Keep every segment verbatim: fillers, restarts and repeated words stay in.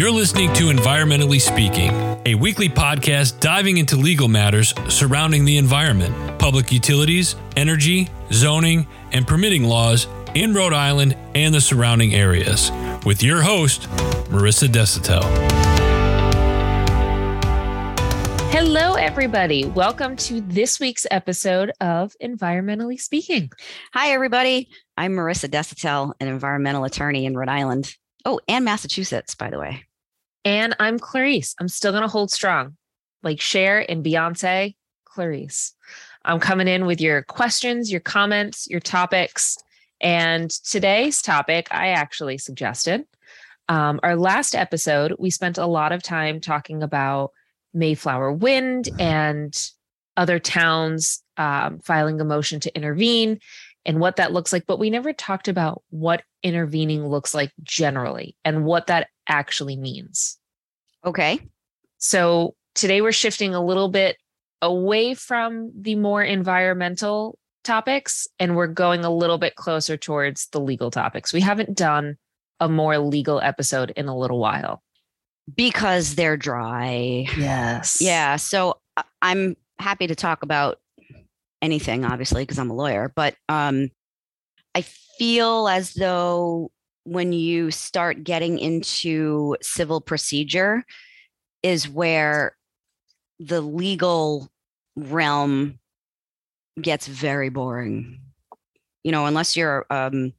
You're listening to Environmentally Speaking, a weekly podcast diving into legal matters surrounding the environment, public utilities, energy, zoning, and permitting laws in Rhode Island and the surrounding areas, with your host, Marissa Desautel. Hello, everybody. Welcome to this week's episode of Environmentally Speaking. Hi, everybody. I'm Marissa Desautel, an environmental attorney in Rhode Island. Oh, and Massachusetts, by the way. And I'm Clarice. I'm still going to hold strong. Like Cher and Beyonce, Clarice. I'm coming in with your questions, your comments, your topics. And today's topic I actually suggested. Um, our last episode, we spent a lot of time talking about Mayflower Wind and other towns um, filing a motion to intervene and what that looks like. But we never talked about what intervening looks like generally and what that actually means. Okay. So today we're shifting a little bit away from the more environmental topics, and we're going a little bit closer towards the legal topics. We haven't done a more legal episode in a little while. Because they're dry. Yes. Yeah. So I'm happy to talk about anything, obviously, because I'm a lawyer, but um, I feel as though when you start getting into civil procedure is where the legal realm gets very boring. You know, unless you're um,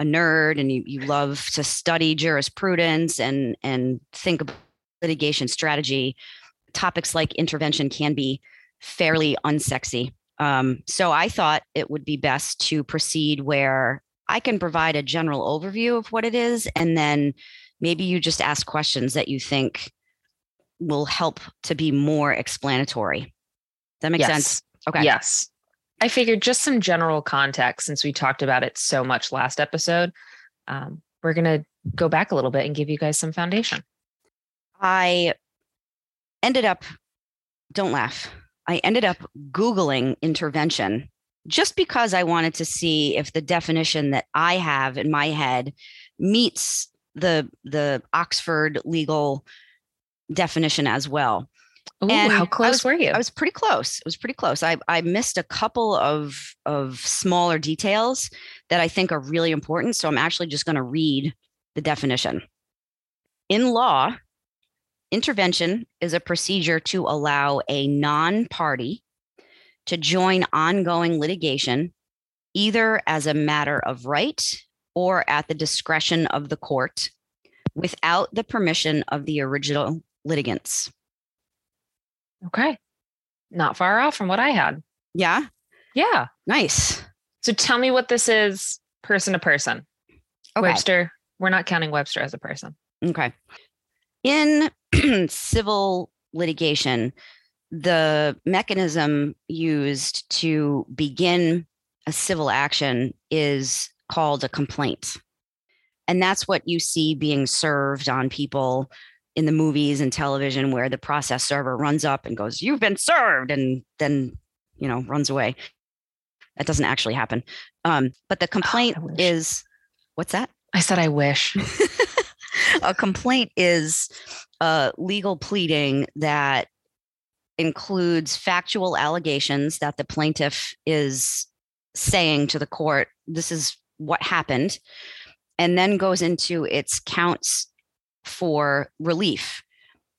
a nerd and you, you love to study jurisprudence and, and think about litigation strategy, topics like intervention can be fairly unsexy. Um, so I thought it would be best to proceed where I can provide a general overview of what it is, and then maybe you just ask questions that you think will help to be more explanatory. Does that make yes. sense? Okay. Yes. I figured just some general context, since we talked about it so much last episode, um, we're going to go back a little bit and give you guys some foundation. I ended up, don't laugh, I ended up Googling intervention just because I wanted to see if the definition that I have in my head meets the the Oxford legal definition as well. Ooh, and how close was, were you? I was pretty close. It was pretty close. I, I missed a couple of, of smaller details that I think are really important. So I'm actually just going to read the definition. In law, intervention is a procedure to allow a non-party to join ongoing litigation, either as a matter of right or at the discretion of the court, without the permission of the original litigants. Okay. Not far off from what I had. Yeah? Yeah. Nice. So tell me what this is person to person. Okay. Webster. We're not counting Webster as a person. Okay. In civil litigation, the mechanism used to begin a civil action is called a complaint. And that's what you see being served on people in the movies and television, where the process server runs up and goes, "You've been served," and then, you know, runs away. That doesn't actually happen. Um, but the complaint oh, is, what's that? I said, I wish. A complaint is a legal pleading that includes factual allegations that the plaintiff is saying to the court, this is what happened, and then goes into its counts for relief.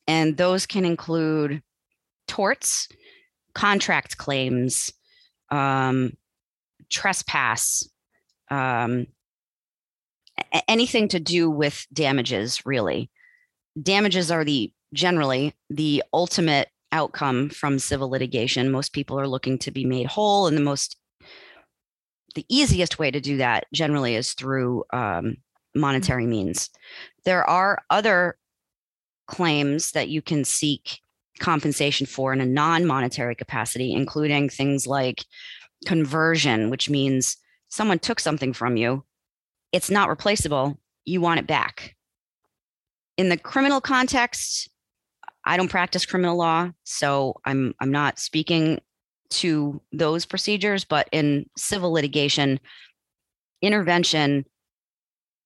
And those can include torts, contract claims, um, trespass, um, anything to do with damages, really. Damages are the generally the ultimate outcome from civil litigation. Most people are looking to be made whole, and the most the easiest way to do that generally is through um, monetary means. There are other claims that you can seek compensation for in a non-monetary capacity, including things like conversion, which means someone took something from you, it's not replaceable, you want it back. In the criminal context, I don't practice criminal law, so I'm I'm not speaking to those procedures, but in civil litigation, intervention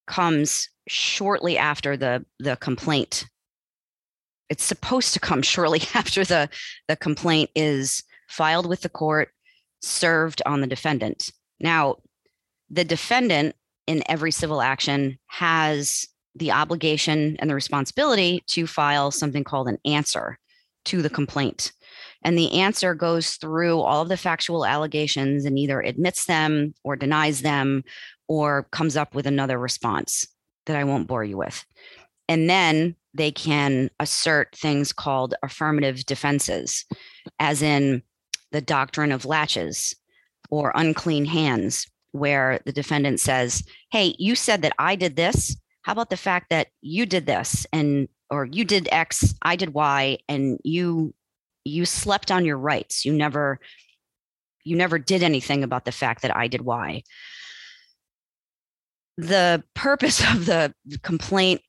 comes shortly after the, the complaint. It's supposed to come shortly after the, the complaint is filed with the court, served on the defendant. Now, the defendant in every civil action has the obligation and the responsibility to file something called an answer to the complaint. And the answer goes through all of the factual allegations and either admits them or denies them or comes up with another response that I won't bore you with. And then they can assert things called affirmative defenses, as in the doctrine of latches or unclean hands, where the defendant says, hey, you said that I did this. How about the fact that you did this, and or you did X, I did Y, and you you slept on your rights. You never you never did anything about the fact that I did Y. The purpose of the complaint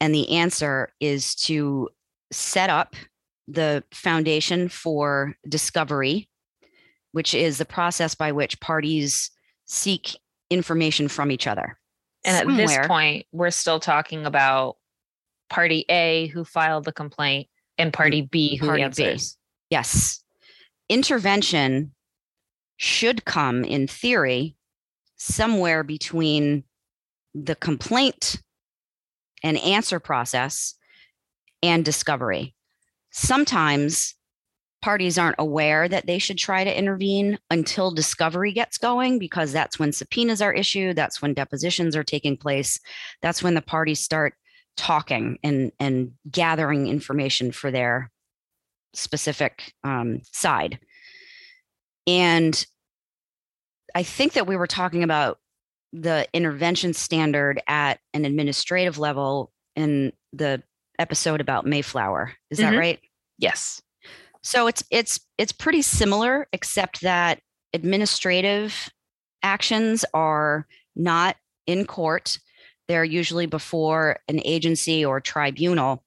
and the answer is to set up the foundation for discovery, which is the process by which parties seek information from each other. And Somewhere. At this point, we're still talking about party A who filed the complaint and party B who party answers. B. Yes. Intervention should come, in theory, somewhere between the complaint and answer process and discovery. Sometimes parties aren't aware that they should try to intervene until discovery gets going, because that's when subpoenas are issued. That's when depositions are taking place. That's when the parties start talking and, and gathering information for their specific um, side. And I think that we were talking about the intervention standard at an administrative level in the episode about Mayflower. Is mm-hmm. that right? Yes. So it's it's it's pretty similar, except that administrative actions are not in court. They're usually before an agency or tribunal.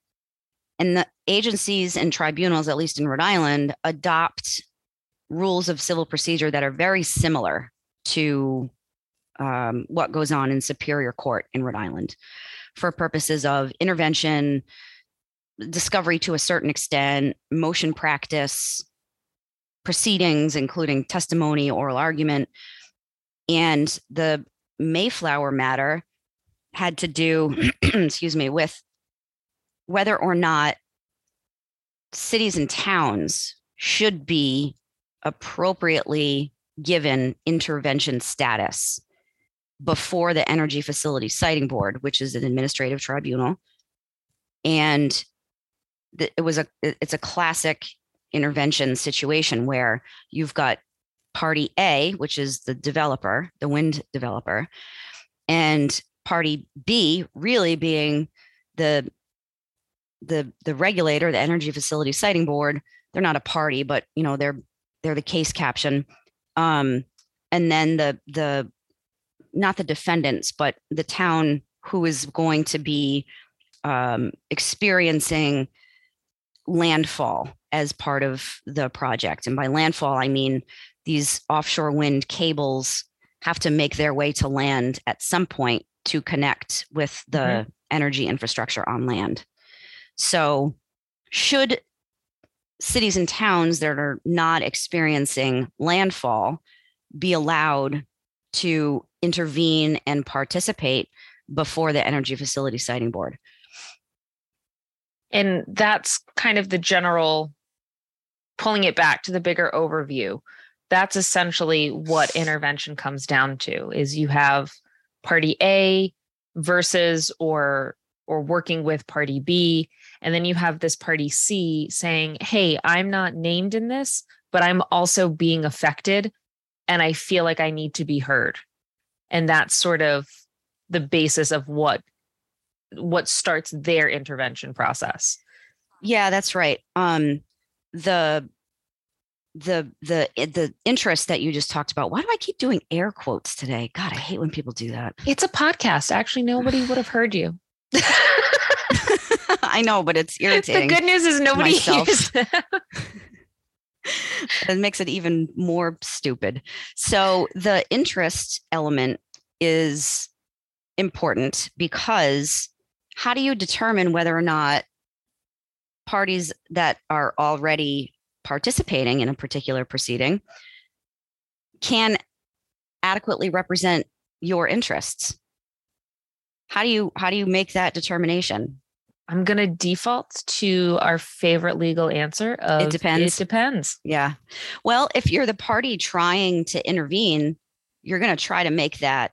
And the agencies and tribunals, at least in Rhode Island, adopt rules of civil procedure that are very similar to um, what goes on in Superior Court in Rhode Island for purposes of intervention, discovery to a certain extent, motion practice, proceedings, including testimony, oral argument. And the Mayflower matter had to do, excuse me, with whether or not cities and towns should be appropriately given intervention status before the Energy Facility Siting Board, which is an administrative tribunal. And It was a it's a classic intervention situation where you've got party A, which is the developer, the wind developer, and party B really being the the the regulator, the Energy Facility Siting Board. They're not a party, but you know they're they're the case caption, um, and then the the not the defendants, but the town who is going to be um, experiencing landfall as part of the project. And by landfall, I mean these offshore wind cables have to make their way to land at some point to connect with the mm-hmm. energy infrastructure on land. So should cities and towns that are not experiencing landfall be allowed to intervene and participate before the Energy Facility Siting Board? And that's kind of the general, pulling it back to the bigger overview. That's essentially what intervention comes down to, is you have party A versus or or working with party B. And then you have this party C saying, hey, I'm not named in this, but I'm also being affected. And I feel like I need to be heard. And that's sort of the basis of what what starts their intervention process. Yeah, that's right. Um, the, the, the, the interest that you just talked about, why do I keep doing air quotes today? God, I hate when people do that. It's a podcast. Actually, nobody would have heard you. I know, but it's irritating. The good news is nobody hears them. It makes it even more stupid. So the interest element is important, because how do you determine whether or not parties that are already participating in a particular proceeding can adequately represent your interests? How do you how do you make that determination? I'm going to default to our favorite legal answer of it depends. It depends. Yeah. Well, if you're the party trying to intervene, you're going to try to make that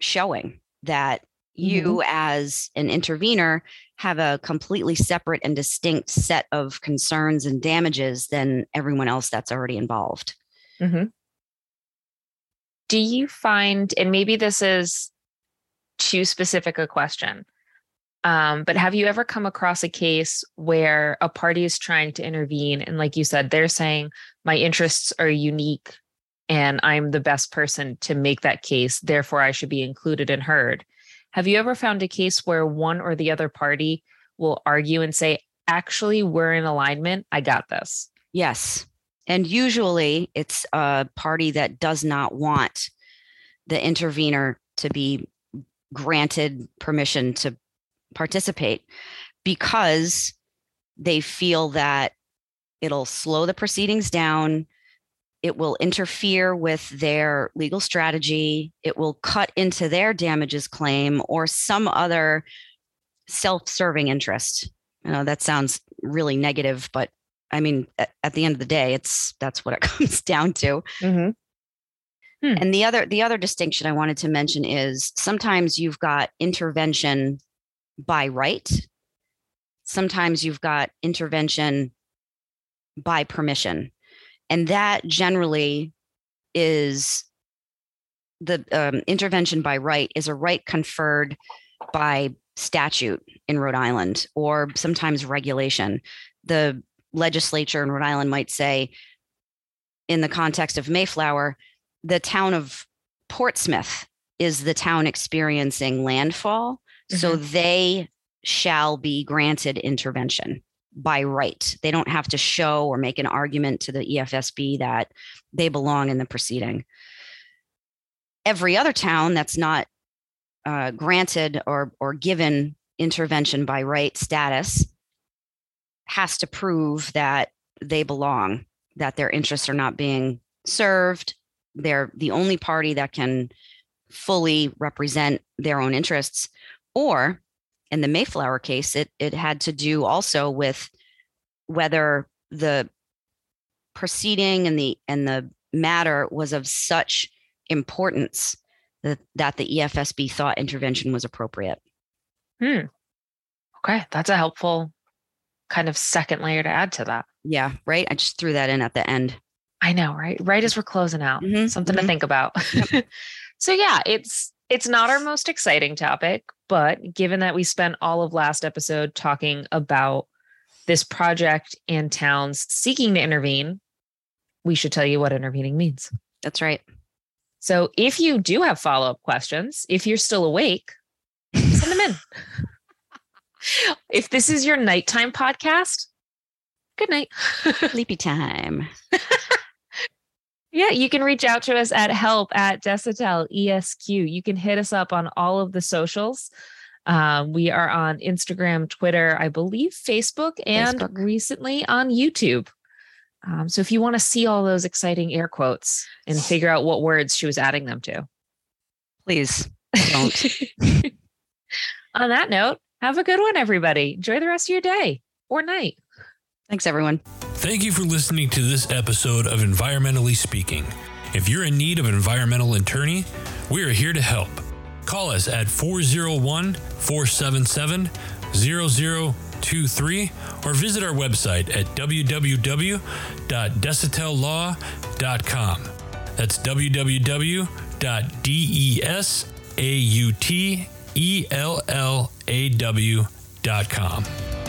showing that you mm-hmm. as an intervener have a completely separate and distinct set of concerns and damages than everyone else that's already involved. Mm-hmm. Do you find, and maybe this is too specific a question, Um, but have you ever come across a case where a party is trying to intervene? And like you said, they're saying my interests are unique and I'm the best person to make that case. Therefore, I should be included and heard. Have you ever found a case where one or the other party will argue and say, actually, we're in alignment. I got this. Yes. And usually it's a party that does not want the intervener to be granted permission to participate, because they feel that it'll slow the proceedings down, it will interfere with their legal strategy, it will cut into their damages claim or some other self-serving interest. I know that sounds really negative, but I mean, at, at the end of the day, it's that's what it comes down to. Mm-hmm. Hmm. And the other the other distinction I wanted to mention is sometimes you've got intervention by right. Sometimes you've got intervention by permission. And that generally is the um, intervention by right is a right conferred by statute in Rhode Island, or sometimes regulation. The legislature in Rhode Island might say, in the context of Mayflower, the town of Portsmouth is the town experiencing landfall. So they shall be granted intervention by right. They don't have to show or make an argument to the E F S B that they belong in the proceeding. Every other town that's not uh, granted or, or given intervention by right status has to prove that they belong, that their interests are not being served. They're the only party that can fully represent their own interests. Or in the Mayflower case, it it had to do also with whether the proceeding and the and the matter was of such importance that, that the E F S B thought intervention was appropriate. Hmm. Okay, that's a helpful kind of second layer to add to that. Yeah, right. I just threw that in at the end. I know, right? Right as we're closing out, mm-hmm. something mm-hmm. to think about. Yep. So yeah, it's it's not our most exciting topic, but given that we spent all of last episode talking about this project and towns seeking to intervene, we should tell you what intervening means. That's right. So if you do have follow-up questions, if you're still awake, send them in. If this is your nighttime podcast, good night. Sleepy time. Yeah, you can reach out to us at help at Desautel E S Q. You can hit us up on all of the socials. Um, we are on Instagram, Twitter, I believe, Facebook, and Facebook. Recently on YouTube. Um, so if you want to see all those exciting air quotes and figure out what words she was adding them to, please don't. On that note, have a good one, everybody. Enjoy the rest of your day or night. Thanks, everyone. Thank you for listening to this episode of Environmentally Speaking. If you're in need of an environmental attorney, we are here to help. Call us at four oh one, four seven seven, zero zero two three or visit our website at w w w dot desautel law dot com. That's w w w dot desautellaw dot com.